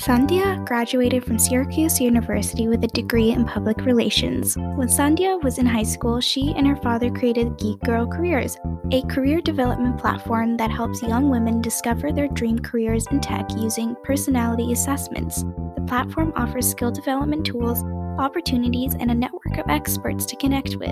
Sandhya graduated from Syracuse University with a degree in public relations. When Sandhya was in high school, she and her father created Geek Girl Careers, a career development platform that helps young women discover their dream careers in tech using personality assessments. The platform offers skill development tools, opportunities, and a network of experts to connect with.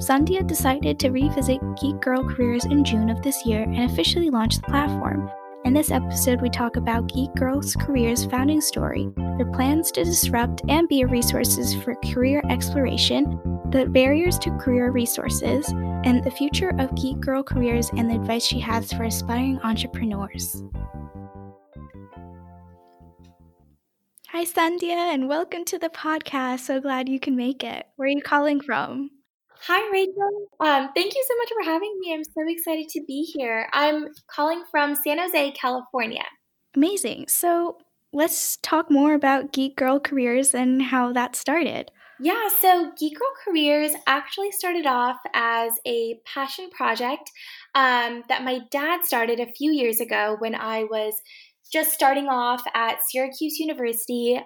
Sandhya decided to revisit Geek Girl Careers in June of this year and officially launched the platform. In this episode, we talk about Geek Girl Careers' founding story, their plans to disrupt and be resources for career exploration, the barriers to career resources, and the future of Geek Girl Careers and the advice she has for aspiring entrepreneurs. Hi, Sandhya, and welcome to the podcast. So glad you can make it. Where are you calling from? Hi, Rachel. Thank you so much for having me. I'm so excited to be here. I'm calling from San Jose, California. Amazing. So let's talk more about Geek Girl Careers and how that started. Yeah, so Geek Girl Careers actually started off as a passion project that my dad started a few years ago when I was just starting off at Syracuse University.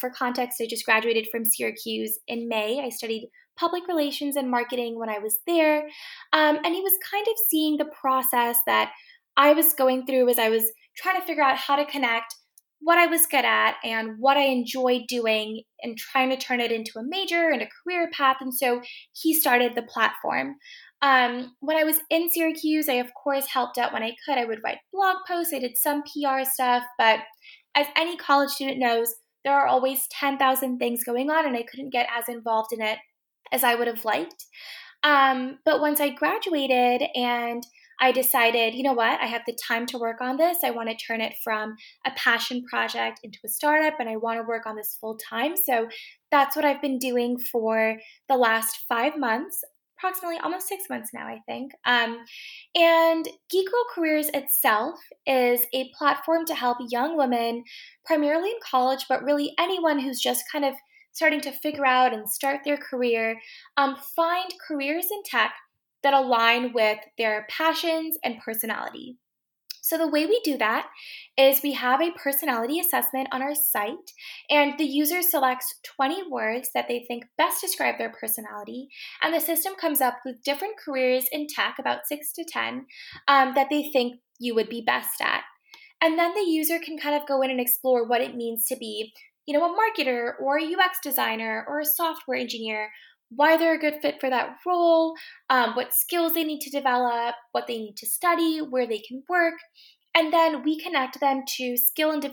For context, I just graduated from Syracuse in May. I studied public relations and marketing when I was there. And he was kind of seeing the process that I was going through as I was trying to figure out how to connect what I was good at and what I enjoyed doing and trying to turn it into a major and a career path. And so he started the platform. When I was in Syracuse, I, of course, helped out when I could. I would write blog posts. I did some PR stuff. But as any college student knows, there are always 10,000 things going on, and I couldn't get as involved in it as I would have liked. But once I graduated and I decided, you know what, I have the time to work on this. I want to turn it from a passion project into a startup, and I want to work on this full time. So that's what I've been doing for the last 5 months, approximately almost 6 months now, I think. And Geek Girl Careers itself is a platform to help young women, primarily in college, but really anyone who's just kind of starting to figure out and start their career, find careers in tech that align with their passions and personality. So the way we do that is we have a personality assessment on our site, and the user selects 20 words that they think best describe their personality, and the system comes up with different careers in tech, about 6 to 10, that they think you would be best at. And then the user can kind of go in and explore what it means to be, you know, a marketer or a UX designer or a software engineer, why they're a good fit for that role, what skills they need to develop, what they need to study, where they can work. And then we connect them to skill and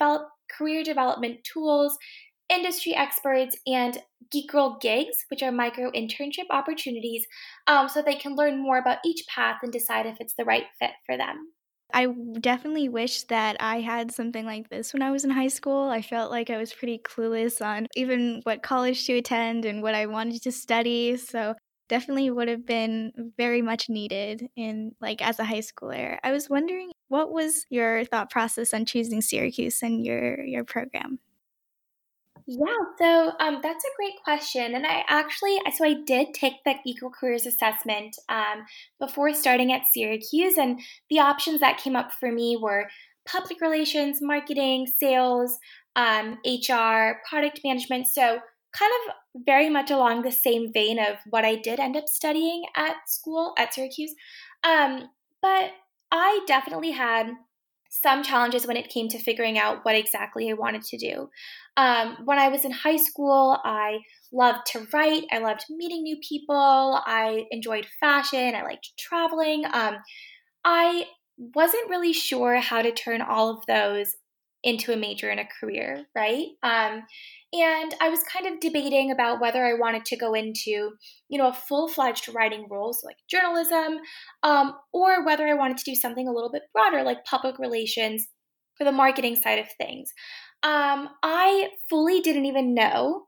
career development tools, industry experts, and Geek Girl gigs, which are micro internship opportunities, so they can learn more about each path and decide if it's the right fit for them. I definitely wish that I had something like this when I was in high school. I felt like I was pretty clueless on even what college to attend and what I wanted to study. So definitely would have been very much needed in as a high schooler. I was wondering, what was your thought process on choosing Syracuse and your program? Yeah, so that's a great question. And I did take the Geek Girl Careers assessment before starting at Syracuse. And the options that came up for me were public relations, marketing, sales, HR, product management. So kind of very much along the same vein of what I did end up studying at school at Syracuse. But I definitely had some challenges when it came to figuring out what exactly I wanted to do. When I was in high school, I loved to write. I loved meeting new people. I enjoyed fashion. I liked traveling. I wasn't really sure how to turn all of those into a major and a career, right? And I was kind of debating about whether I wanted to go into, a full-fledged writing role, so like journalism, or whether I wanted to do something a little bit broader, like public relations for the marketing side of things. I fully didn't even know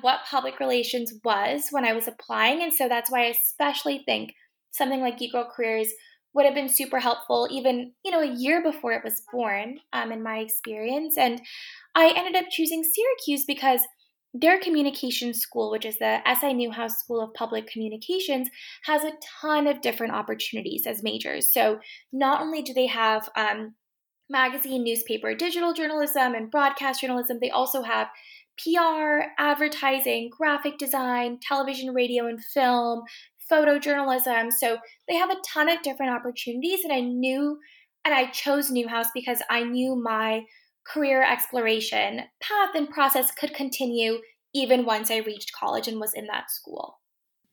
what public relations was when I was applying, and so that's why I especially think something like Geek Girl Careers would have been super helpful even, a year before it was born, in my experience. And I ended up choosing Syracuse because their communication school, which is the SI Newhouse School of Public Communications, has a ton of different opportunities as majors. So not only do they have magazine, newspaper, digital journalism, and broadcast journalism. They also have PR, advertising, graphic design, television, radio, and film, photojournalism. So they have a ton of different opportunities. And I chose Newhouse because I knew my career exploration path and process could continue even once I reached college and was in that school.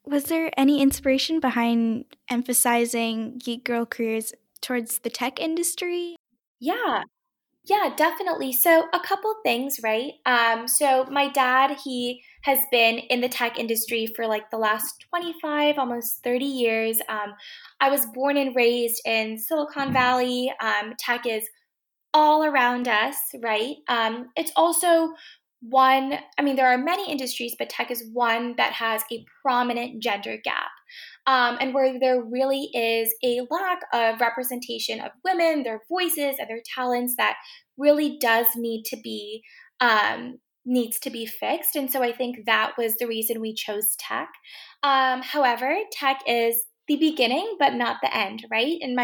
Was there any inspiration behind emphasizing Geek Girl Careers towards the tech industry? Yeah, definitely. So a couple things, right? So my dad, he has been in the tech industry for like the last 25, almost 30 years. I was born and raised in Silicon Valley. Tech is all around us, right? It's also one, I mean, there are many industries, but tech is one that has a prominent gender gap. And where there really is a lack of representation of women, their voices and their talents that really does needs to be fixed. And so I think that was the reason we chose tech. However, tech is the beginning, but not the end, right? And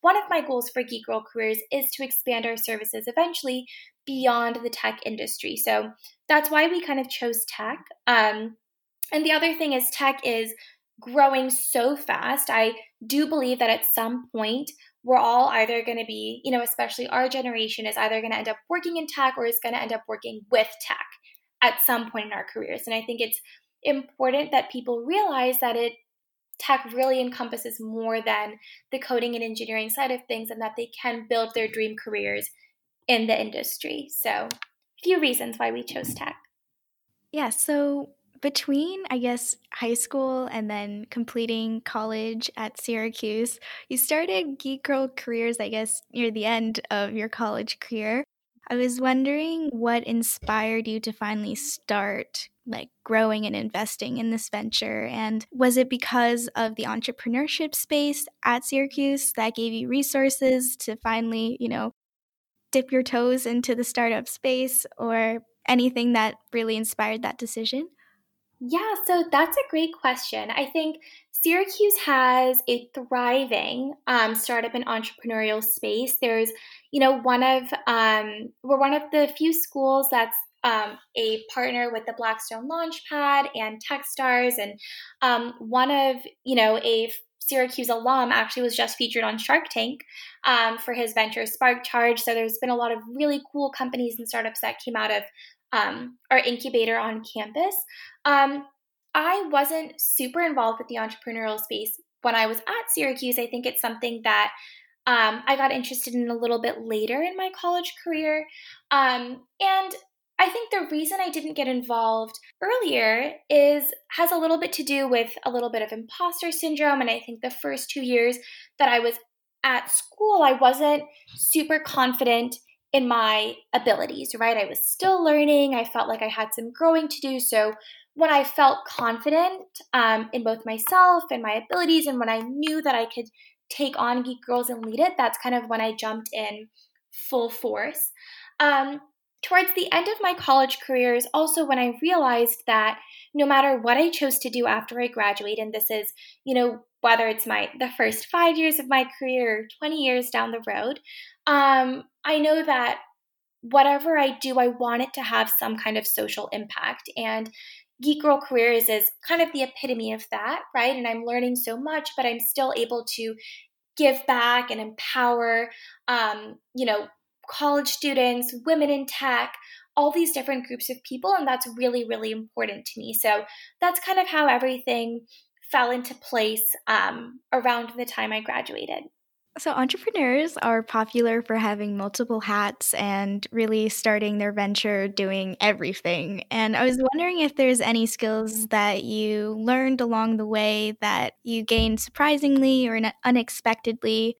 one of my goals for Geek Girl Careers is to expand our services eventually beyond the tech industry. So that's why we kind of chose tech. And the other thing is tech is growing so fast. I do believe that at some point we're all either going to be, especially our generation is either going to end up working in tech or is going to end up working with tech at some point in our careers. And I think it's important that people realize that tech really encompasses more than the coding and engineering side of things and that they can build their dream careers in the industry. So a few reasons why we chose tech. Yeah. So between, I guess, high school and then completing college at Syracuse, you started Geek Girl Careers, I guess, near the end of your college career. I was wondering what inspired you to finally start growing and investing in this venture. And was it because of the entrepreneurship space at Syracuse that gave you resources to finally, dip your toes into the startup space, or anything that really inspired that decision? Yeah, so that's a great question. I think Syracuse has a thriving startup and entrepreneurial space. There's, we're one of the few schools that's a partner with the Blackstone Launchpad and Techstars, and one of, a Syracuse alum actually was just featured on Shark Tank for his venture Spark Charge. So there's been a lot of really cool companies and startups that came out of our incubator on campus. I wasn't super involved with the entrepreneurial space when I was at Syracuse. I think it's something that I got interested in a little bit later in my college career. And I think the reason I didn't get involved earlier has a little bit to do with a little bit of imposter syndrome. And I think the first 2 years that I was at school, I wasn't super confident in my abilities, right? I was still learning. I felt like I had some growing to do. So when I felt confident in both myself and my abilities, and when I knew that I could take on Geek Girls and lead it, that's kind of when I jumped in full force. Towards the end of my college career is also when I realized that no matter what I chose to do after I graduate, and this is, whether it's the first 5 years of my career or 20 years down the road, I know that whatever I do, I want it to have some kind of social impact. And Geek Girl Careers is kind of the epitome of that, right? And I'm learning so much, but I'm still able to give back and empower, college students, women in tech, all these different groups of people. And that's really, really important to me. So that's kind of how everything fell into place around the time I graduated. So entrepreneurs are popular for having multiple hats and really starting their venture doing everything. And I was wondering if there's any skills that you learned along the way that you gained surprisingly or unexpectedly.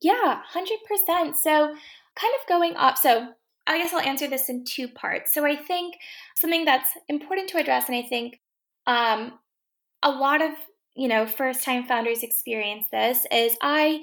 Yeah, 100%. So kind of going up. So I guess I'll answer this in two parts. So I think something that's important to address, and I think a lot of first-time founders experience this, is I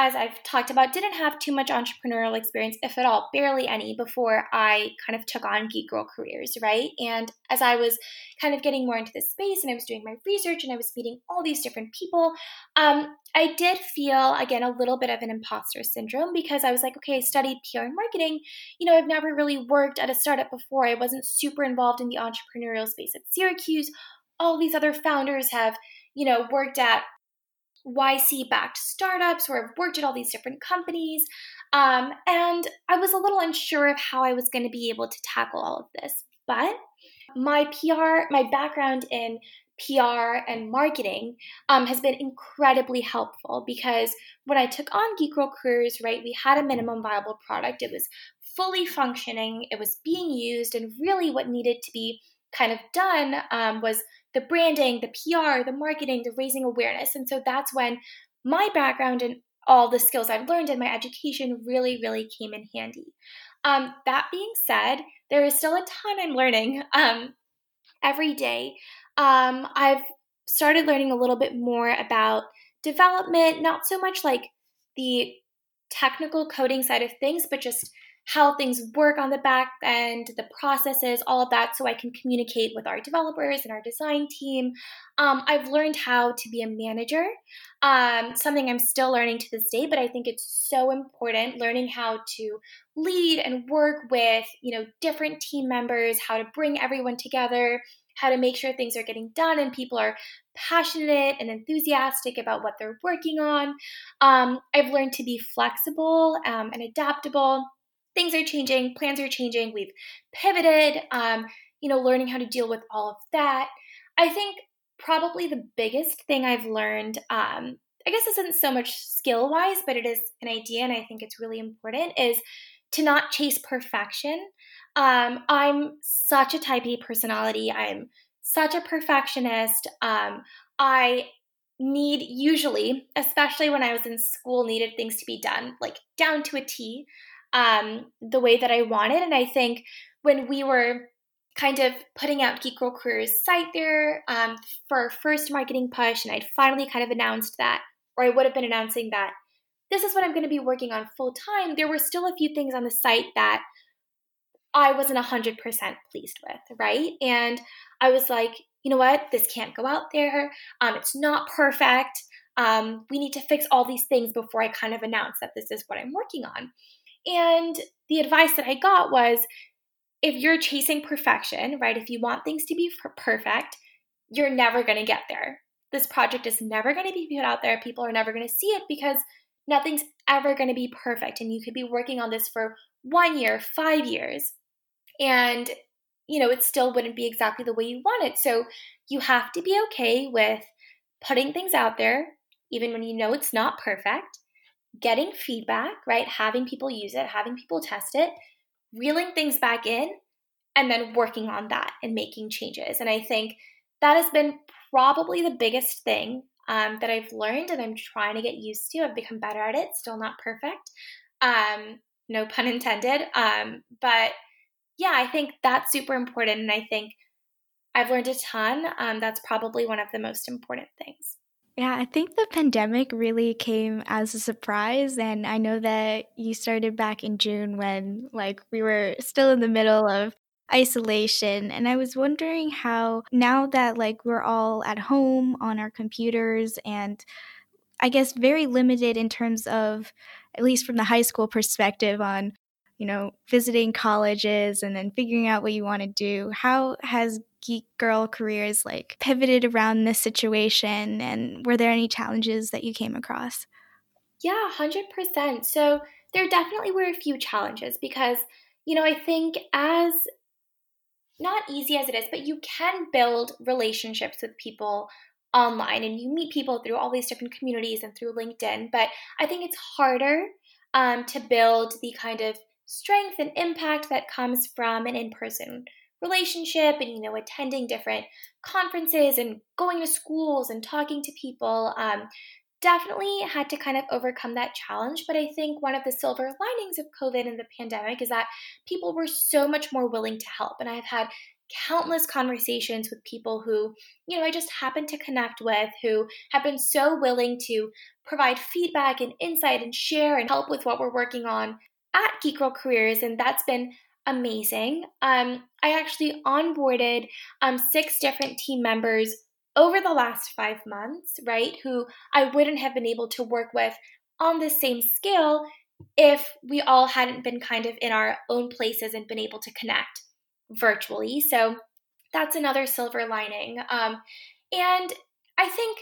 as I've talked about, didn't have too much entrepreneurial experience, if at all, barely any, before I kind of took on Geek Girl Careers, right? And as I was kind of getting more into this space and I was doing my research and I was meeting all these different people, I did feel, again, a little bit of an imposter syndrome, because I was like, okay, I studied PR and marketing. You know, I've never really worked at a startup before. I wasn't super involved in the entrepreneurial space at Syracuse. All these other founders have, you know, worked at YC-backed startups, or I've worked at all these different companies. And I was a little unsure of how I was going to be able to tackle all of this. But my background in PR and marketing has been incredibly helpful, because when I took on Geek Girl Careers, right, we had a minimum viable product. It was fully functioning. It was being used. And really what needed to be kind of done was the branding, the PR, the marketing, the raising awareness. And so that's when my background and all the skills I've learned in my education really, really came in handy. That being said, there is still a ton I'm learning every day. I've started learning a little bit more about development, not so much like the technical coding side of things, but just how things work on the back end, the processes, all of that, so I can communicate with our developers and our design team. I've learned how to be a manager, something I'm still learning to this day, but I think it's so important, learning how to lead and work with, you know, different team members, how to bring everyone together, how to make sure things are getting done and people are passionate and enthusiastic about what they're working on. I've learned to be flexible and adaptable. Things are changing, plans are changing, we've pivoted, you know, learning how to deal with all of that. I think probably the biggest thing I've learned, I guess this isn't so much skill-wise, but it is an idea, and I think it's really important, is to not chase perfection. I'm such a type A personality. I'm such a perfectionist. I need usually, especially when I was in school, needed things to be done, like down to a T. The way that I wanted. And I think when we were kind of putting out Geek Girl Careers site there for our first marketing push, and I'd finally kind of announced that, or I would have been announcing that this is what I'm going to be working on full time, there were still a few things on the site that I wasn't 100% pleased with, right? And I was like, you know what? This can't go out there. It's not perfect. We need to fix all these things before I kind of announce that this is what I'm working on. And the advice that I got was, if you're chasing perfection, right, if you want things to be perfect, you're never going to get there. This project is never going to be put out there. People are never going to see it, because nothing's ever going to be perfect. And you could be working on this for 1 year, 5 years, and, you know, it still wouldn't be exactly the way you want it. So you have to be okay with putting things out there, even when you know it's not perfect, getting feedback, right? Having people use it, having people test it, reeling things back in, and then working on that and making changes. And I think that has been probably the biggest thing that I've learned and I'm trying to get used to. I've become better at it, still not perfect. No pun intended. But yeah, I think that's super important. And I think I've learned a ton. That's probably one of the most important things. Yeah, I think the pandemic really came as a surprise, and I know that you started back in June when we were still in the middle of isolation, and I was wondering how now that we're all at home on our computers and I guess very limited in terms of, at least from the high school perspective, on, you know, visiting colleges and then figuring out what you want to do, how has Geek Girl Careers pivoted around this situation, and were there any challenges that you came across? Yeah, 100%. So there definitely were a few challenges, because, you know, I think as not easy as it is, but you can build relationships with people online, and you meet people through all these different communities and through LinkedIn, but I think it's harder to build the kind of strength and impact that comes from an in-person relationship and, you know, attending different conferences and going to schools and talking to people. Definitely had to kind of overcome that challenge. But I think one of the silver linings of COVID and the pandemic is that people were so much more willing to help. And I've had countless conversations with people who, you know, I just happen to connect with, who have been so willing to provide feedback and insight and share and help with what we're working on at Geek Girl Careers. And that's been amazing. I actually onboarded 6 different team members over the last 5 months, right, who I wouldn't have been able to work with on the same scale if we all hadn't been kind of in our own places and been able to connect virtually. So that's another silver lining. And I think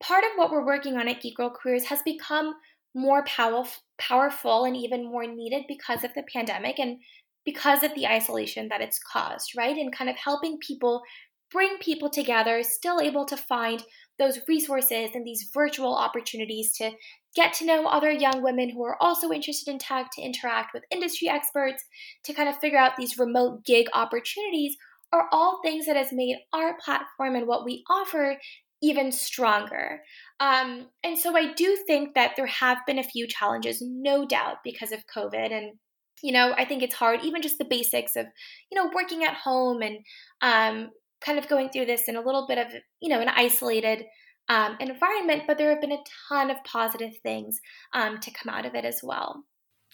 part of what we're working on at Geek Girl Careers has become more powerful and even more needed because of the pandemic and because of the isolation that it's caused, right? And kind of helping people bring people together, still able to find those resources and these virtual opportunities to get to know other young women who are also interested in tech, to interact with industry experts, to kind of figure out these remote gig opportunities are all things that has made our platform and what we offer even stronger. And so I do think that there have been a few challenges, no doubt, because of COVID. And, you know, I think it's hard, even just the basics of, you know, working at home and kind of going through this in a little bit of, you know, an isolated environment, but there have been a ton of positive things to come out of it as well.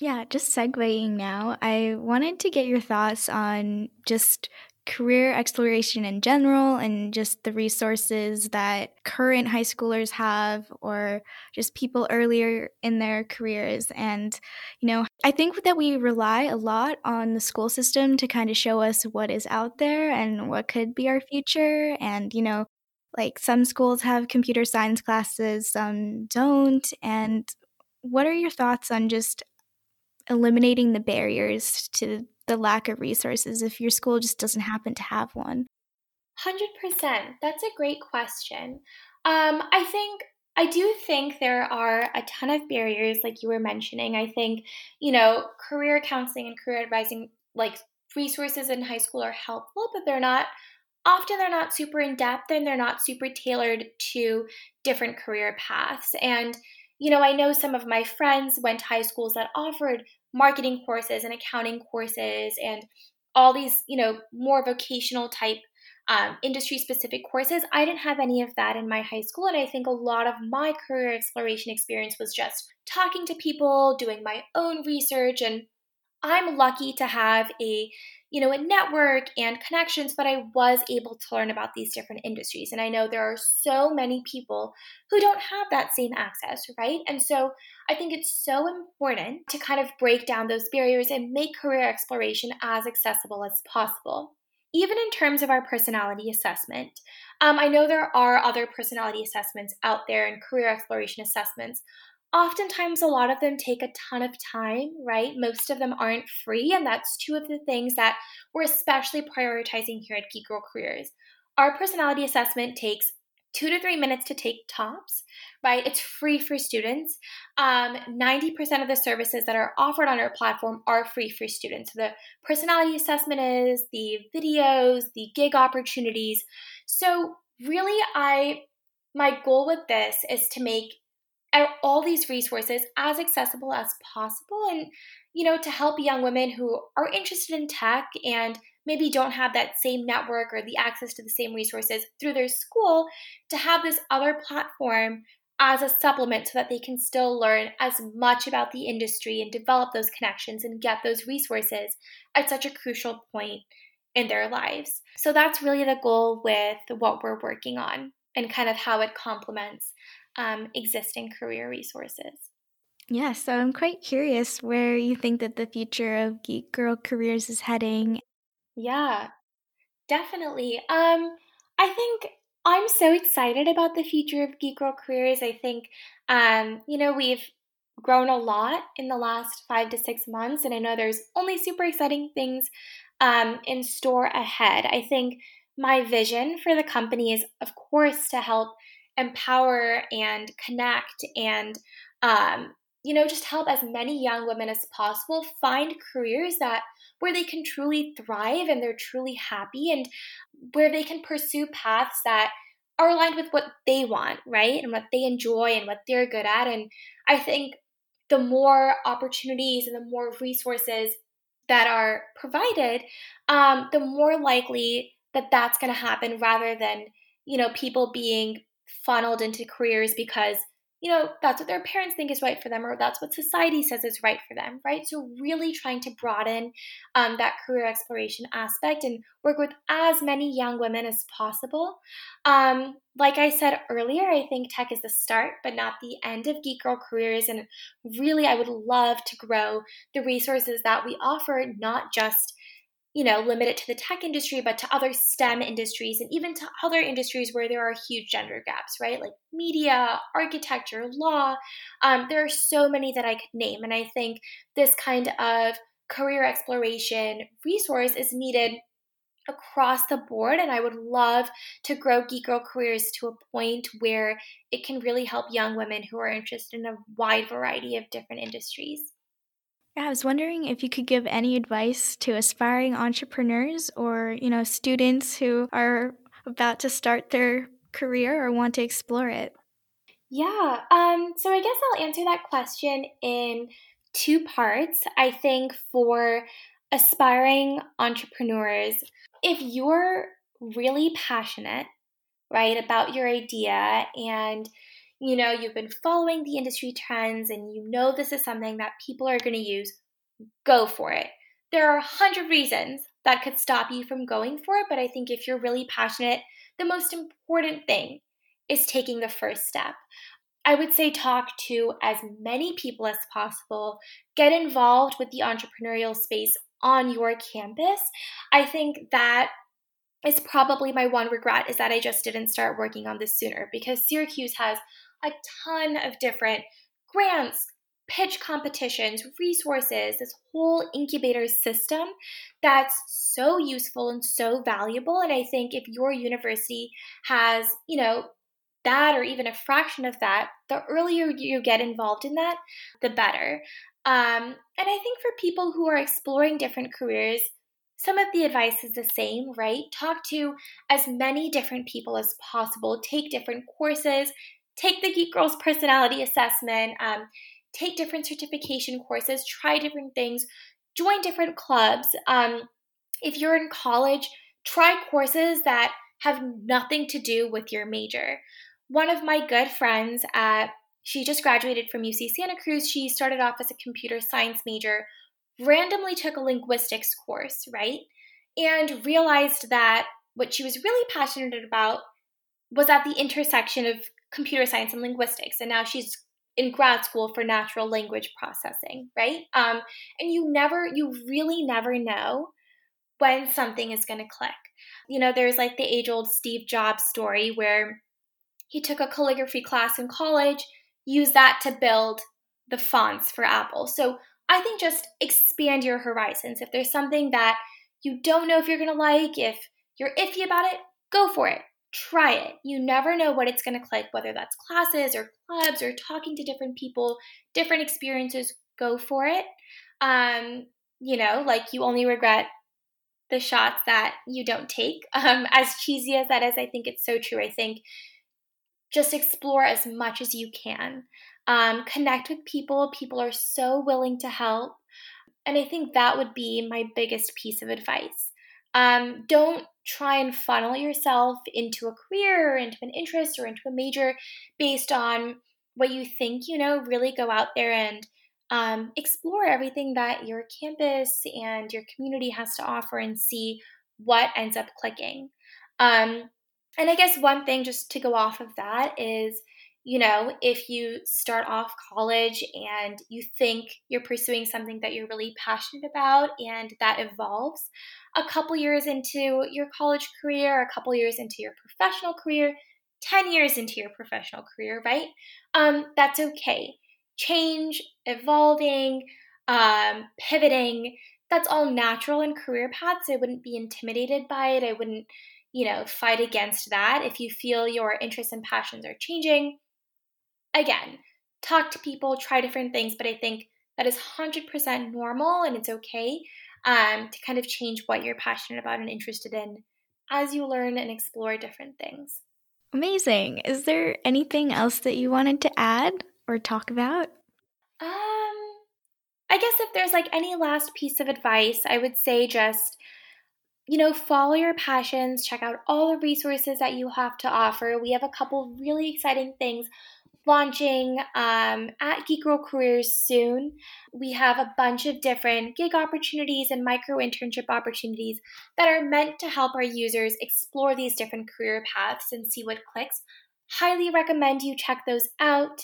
Yeah, just segueing now, I wanted to get your thoughts on just career exploration in general and just the resources that current high schoolers have or just people earlier in their careers. And, you know, I think that we rely a lot on the school system to kind of show us what is out there and what could be our future. And, you know, like some schools have computer science classes, some don't. And what are your thoughts on just eliminating the barriers to the lack of resources if your school just doesn't happen to have one? 100%. That's a great question. I do think there are a ton of barriers, like you were mentioning. I think, you know, career counseling and career advising, like resources in high school are helpful, but they're not super in depth and they're not super tailored to different career paths. And, you know, I know some of my friends went to high schools that offered marketing courses and accounting courses and all these, you know, more vocational type industry specific courses. I didn't have any of that in my high school. And I think a lot of my career exploration experience was just talking to people, doing my own research. And I'm lucky to have a, you know, a network and connections, but I was able to learn about these different industries. And I know there are so many people who don't have that same access, right? And so I think it's so important to kind of break down those barriers and make career exploration as accessible as possible. Even in terms of our personality assessment, I know there are other personality assessments out there and career exploration assessments. Oftentimes, a lot of them take a ton of time, right? Most of them aren't free, and that's two of the things that we're especially prioritizing here at Geek Girl Careers. Our personality assessment takes 2 to 3 minutes to take tops, right? It's free for students. 90% of the services that are offered on our platform are free for students. So the personality assessment is, the videos, the gig opportunities. So really, my goal with this is to make all these resources as accessible as possible and, you know, to help young women who are interested in tech and maybe don't have that same network or the access to the same resources through their school to have this other platform as a supplement so that they can still learn as much about the industry and develop those connections and get those resources at such a crucial point in their lives. So that's really the goal with what we're working on and kind of how it complements existing career resources. Yeah, so I'm quite curious where you think that the future of Geek Girl Careers is heading. Yeah, definitely. I think I'm so excited about the future of Geek Girl Careers. I think, you know, we've grown a lot in the last 5 to 6 months, and I know there's only super exciting things in store ahead. I think my vision for the company is, of course, to help empower and connect and, you know, just help as many young women as possible find careers that where they can truly thrive and they're truly happy and where they can pursue paths that are aligned with what they want, right? And what they enjoy and what they're good at. And I think the more opportunities and the more resources that are provided, the more likely that that's going to happen, rather than, you know, people being funneled into careers because, you know, that's what their parents think is right for them, or that's what society says is right for them, right? So really trying to broaden that career exploration aspect and work with as many young women as possible. Like I said earlier, I think tech is the start, but not the end of Geek Girl Careers. And really, I would love to grow the resources that we offer, not just, you know, limited to the tech industry, but to other STEM industries and even to other industries where there are huge gender gaps, right? Like media, architecture, law. There are so many that I could name. And I think this kind of career exploration resource is needed across the board. And I would love to grow Geek Girl Careers to a point where it can really help young women who are interested in a wide variety of different industries. Yeah, I was wondering if you could give any advice to aspiring entrepreneurs or, you know, students who are about to start their career or want to explore it. Yeah, so I guess I'll answer that question in two parts. I think for aspiring entrepreneurs, if you're really passionate, right, about your idea and you know, you've been following the industry trends and you know this is something that people are going to use, go for it. There are 100 reasons that could stop you from going for it, but I think if you're really passionate, the most important thing is taking the first step. I would say talk to as many people as possible. Get involved with the entrepreneurial space on your campus. I think that is probably my one regret, is that I just didn't start working on this sooner, because Syracuse has a ton of different grants, pitch competitions, resources, this whole incubator system that's so useful and so valuable. And I think if your university has, you know, that or even a fraction of that, the earlier you get involved in that, the better. And I think for people who are exploring different careers, some of the advice is the same, right? Talk to as many different people as possible. Take different courses. Take the Geek Girls personality assessment. Take different certification courses. Try different things. Join different clubs. If you're in college, try courses that have nothing to do with your major. One of my good friends, she just graduated from UC Santa Cruz. She started off as a computer science major, randomly took a linguistics course, right? And realized that what she was really passionate about was at the intersection of computer science and linguistics. And now she's in grad school for natural language processing, right? And you really never know when something is going to click. You know, there's like the age-old Steve Jobs story where he took a calligraphy class in college, used that to build the fonts for Apple. So I think just expand your horizons. If there's something that you don't know if you're going to like, if you're iffy about it, go for it. Try it. You never know what it's going to click, whether that's classes or clubs or talking to different people, different experiences. Go for it. You know, like you only regret the shots that you don't take. As cheesy as that is, I think it's so true. I think just explore as much as you can. Connect with people. People are so willing to help. And I think that would be my biggest piece of advice. Don't try and funnel yourself into a career or into an interest or into a major based on what you think, you know. Really go out there and explore everything that your campus and your community has to offer and see what ends up clicking. And I guess one thing just to go off of that is, you know, if you start off college and you think you're pursuing something that you're really passionate about and that evolves, a couple years into your college career, a couple years into your professional career, 10 years into your professional career, right? That's okay. Change, evolving, pivoting, that's all natural in career paths. I wouldn't be intimidated by it. I wouldn't, you know, fight against that. If you feel your interests and passions are changing, again, talk to people, try different things, but I think that is 100% normal, and it's okay to kind of change what you're passionate about and interested in as you learn and explore different things. Amazing. Is there anything else that you wanted to add or talk about? I guess if there's like any last piece of advice, I would say just, you know, follow your passions, check out all the resources that you have to offer. We have a couple really exciting things launching at Geek Girl Careers soon. We have a bunch of different gig opportunities and micro-internship opportunities that are meant to help our users explore these different career paths and see what clicks. Highly recommend you check those out,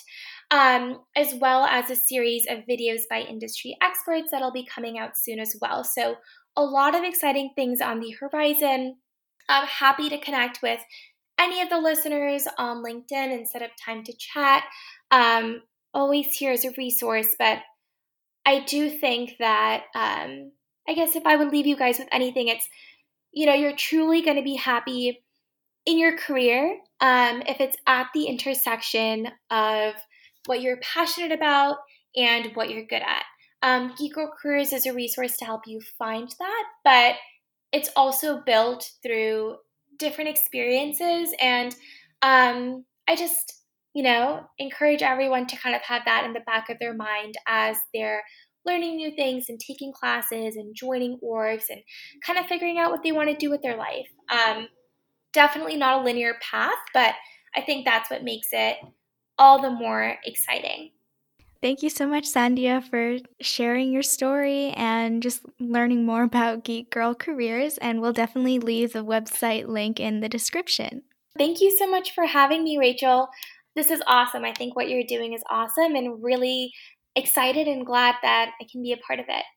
as well as a series of videos by industry experts that'll be coming out soon as well. So a lot of exciting things on the horizon. I'm happy to connect with any of the listeners on LinkedIn and set up time to chat. Always here as a resource, but I do think that, I guess if I would leave you guys with anything, it's, you know, you're truly going to be happy in your career if it's at the intersection of what you're passionate about and what you're good at. Geek Girl Careers is a resource to help you find that, but it's also built through different experiences. And I just, you know, encourage everyone to kind of have that in the back of their mind as they're learning new things and taking classes and joining orgs and kind of figuring out what they want to do with their life. Definitely not a linear path, but I think that's what makes it all the more exciting. Thank you so much, Sandhya, for sharing your story and just learning more about Geek Girl Careers. And we'll definitely leave the website link in the description. Thank you so much for having me, Rachel. This is awesome. I think what you're doing is awesome and really excited and glad that I can be a part of it.